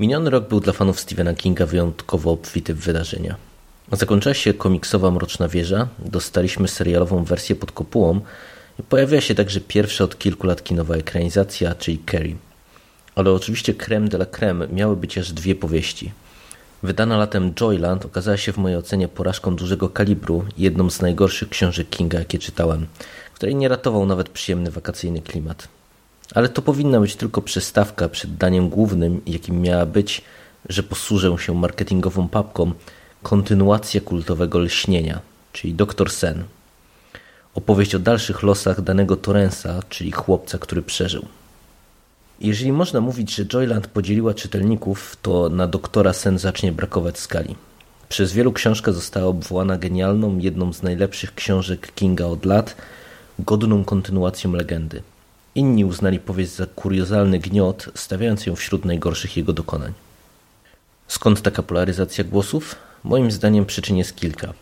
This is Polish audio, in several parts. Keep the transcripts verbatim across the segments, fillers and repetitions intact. Miniony rok był dla fanów Stephena Kinga wyjątkowo obfity w wydarzenia. Zakończyła się komiksowa Mroczna Wieża, dostaliśmy serialową wersję pod kopułą i pojawiła się także pierwsza od kilku lat kinowa ekranizacja, czyli Carrie. Ale oczywiście creme de la creme miały być aż dwie powieści. Wydana latem Joyland okazała się w mojej ocenie porażką dużego kalibru i jedną z najgorszych książek Kinga, jakie czytałem, której nie ratował nawet przyjemny wakacyjny klimat. Ale to powinna być tylko przystawka przed daniem głównym, jakim miała być, że posłużę się marketingową papką, kontynuacja kultowego Lśnienia, czyli Doktor Sen. Opowieść o dalszych losach danego Torrance'a, czyli chłopca, który przeżył. Jeżeli można mówić, że Joyland podzieliła czytelników, to na Doktora Sen zacznie brakować skali. Przez wielu książka została obwołana genialną, jedną z najlepszych książek Kinga od lat, godną kontynuacją legendy. Inni uznali powieść za kuriozalny gniot, stawiając ją wśród najgorszych jego dokonań. Skąd taka polaryzacja głosów? Moim zdaniem przyczyn jest kilka.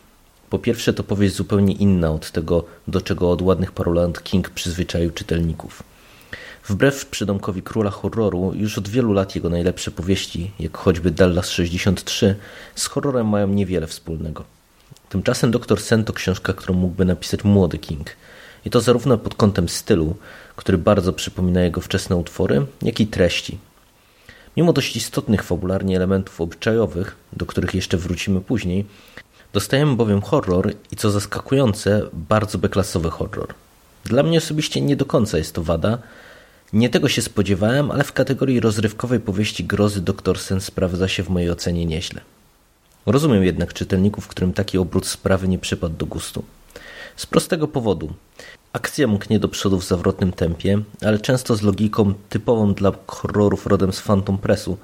Po pierwsze, to powieść zupełnie inna od tego, do czego od ładnych paru lat King przyzwyczaił czytelników. Wbrew przydomkowi króla horroru, już od wielu lat jego najlepsze powieści, jak choćby Dallas sześćdziesiąt trzy, z horrorem mają niewiele wspólnego. Tymczasem Doktor Sen to książka, którą mógłby napisać młody King. I to zarówno pod kątem stylu, który bardzo przypomina jego wczesne utwory, jak i treści. Mimo dość istotnych fabularnie elementów obyczajowych, do których jeszcze wrócimy później, dostajemy bowiem horror i, co zaskakujące, bardzo beklasowy horror. Dla mnie osobiście nie do końca jest to wada. Nie tego się spodziewałem, ale w kategorii rozrywkowej powieści grozy Doktor Sen sprawdza się w mojej ocenie nieźle. Rozumiem jednak czytelników, którym taki obrót sprawy nie przypadł do gustu. Z prostego powodu. Akcja mknie do przodu w zawrotnym tempie, ale często z logiką typową dla horrorów rodem z Phantom Pressu,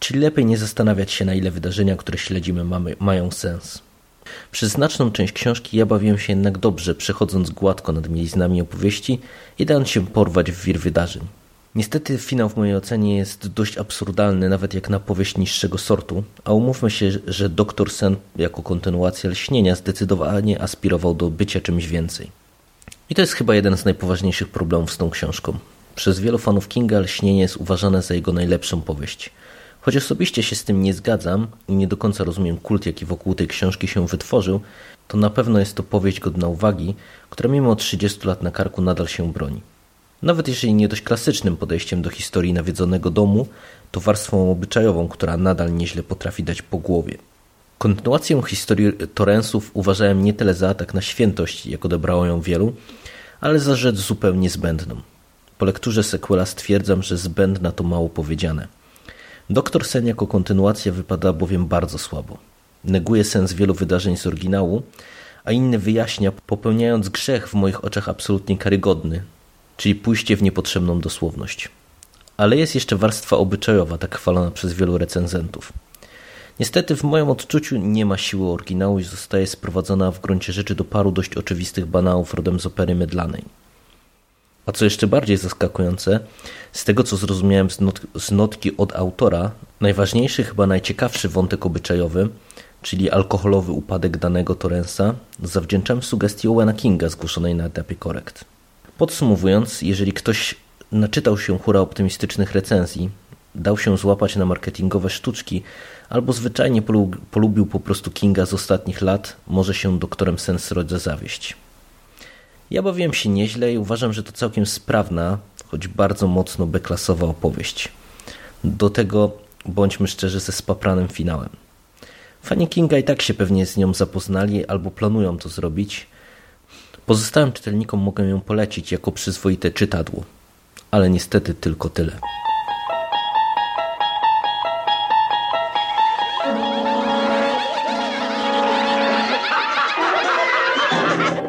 czyli lepiej nie zastanawiać się, na ile wydarzenia, które śledzimy, mamy, mają sens. Przez znaczną część książki ja bawiłem się jednak dobrze, przechodząc gładko nad mieliznami opowieści i dając się porwać w wir wydarzeń. Niestety finał w mojej ocenie jest dość absurdalny, nawet jak na powieść niższego sortu, a umówmy się, że Doktor Sen jako kontynuacja Lśnienia zdecydowanie aspirował do bycia czymś więcej. I to jest chyba jeden z najpoważniejszych problemów z tą książką. Przez wielu fanów Kinga Lśnienie jest uważane za jego najlepszą powieść. Choć osobiście się z tym nie zgadzam i nie do końca rozumiem kult, jaki wokół tej książki się wytworzył, to na pewno jest to powieść godna uwagi, która mimo trzydziestu lat na karku nadal się broni. Nawet jeżeli nie dość klasycznym podejściem do historii nawiedzonego domu, to warstwą obyczajową, która nadal nieźle potrafi dać po głowie. Kontynuację historii Torrance'ów uważałem nie tyle za atak na świętość, jak odebrało ją wielu, ale za rzecz zupełnie zbędną. Po lekturze sequela stwierdzam, że zbędna to mało powiedziane. Doktor Sen jako kontynuacja wypada bowiem bardzo słabo. Neguje sens wielu wydarzeń z oryginału, a inne wyjaśnia, popełniając grzech w moich oczach absolutnie karygodny, czyli pójście w niepotrzebną dosłowność. Ale jest jeszcze warstwa obyczajowa, tak chwalona przez wielu recenzentów. Niestety w moim odczuciu nie ma siły oryginału i zostaje sprowadzona w gruncie rzeczy do paru dość oczywistych banałów rodem z opery mydlanej. A co jeszcze bardziej zaskakujące, z tego co zrozumiałem z, not- z notki od autora, najważniejszy, chyba najciekawszy wątek obyczajowy, czyli alkoholowy upadek danego Torrance'a, zawdzięczam sugestii Owena Kinga zgłoszonej na etapie korekt. Podsumowując, jeżeli ktoś naczytał się hura optymistycznych recenzji, dał się złapać na marketingowe sztuczki, albo zwyczajnie polu- polubił po prostu Kinga z ostatnich lat, może się Doktorem Sen srodze zawieść. Ja bawiłem się nieźle i uważam, że to całkiem sprawna, choć bardzo mocno beklasowa opowieść. Do tego, bądźmy szczerzy, ze spapranym finałem. Fani Kinga i tak się pewnie z nią zapoznali albo planują to zrobić. Pozostałym czytelnikom mogę ją polecić jako przyzwoite czytadło, ale niestety tylko tyle.